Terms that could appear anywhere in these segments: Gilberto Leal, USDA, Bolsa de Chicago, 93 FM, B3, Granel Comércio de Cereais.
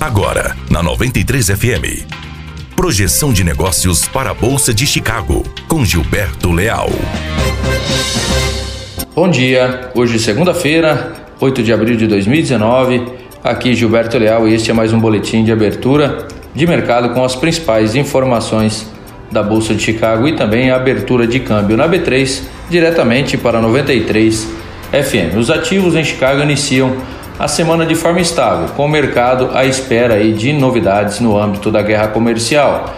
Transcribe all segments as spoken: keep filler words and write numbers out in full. Agora, na noventa e três F M. Projeção de negócios para a Bolsa de Chicago, com Gilberto Leal. Bom dia, hoje é segunda-feira, oito de abril de dois mil e dezenove. Aqui Gilberto Leal e este é mais um boletim de abertura de mercado com as principais informações da Bolsa de Chicago e também a abertura de câmbio na B três, diretamente para noventa e três F M. Os ativos em Chicago iniciam a semana de forma estável, com o mercado à espera aí de novidades no âmbito da guerra comercial.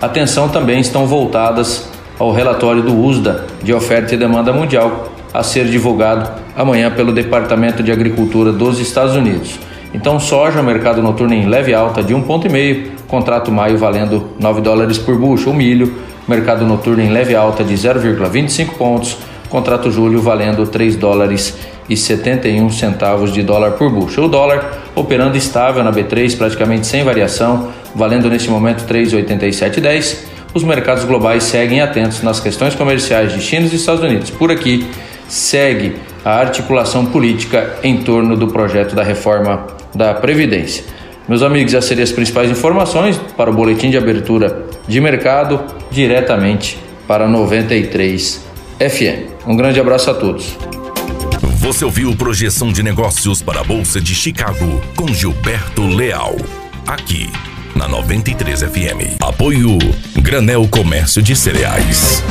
Atenção também estão voltadas ao relatório do U S D A de oferta e demanda mundial, a ser divulgado amanhã pelo Departamento de Agricultura dos Estados Unidos. Então, soja, mercado noturno em leve alta de um vírgula cinco, contrato maio valendo nove dólares por bushel. O milho, mercado noturno em leve alta de zero vírgula vinte e cinco pontos, contrato julho valendo três dólares e setenta e um centavos de dólar por bushel. O dólar operando estável na B três, praticamente sem variação, valendo neste momento três vírgula oitenta e sete dez. Os mercados globais seguem atentos nas questões comerciais de China e Estados Unidos. Por aqui, segue a articulação política em torno do projeto da reforma da Previdência. Meus amigos, essas seriam as principais informações para o boletim de abertura de mercado, diretamente para noventa e três F M. Um grande abraço a todos. Você ouviu Projeção de Negócios para a Bolsa de Chicago com Gilberto Leal, aqui na noventa e três F M. Apoio Granel Comércio de Cereais.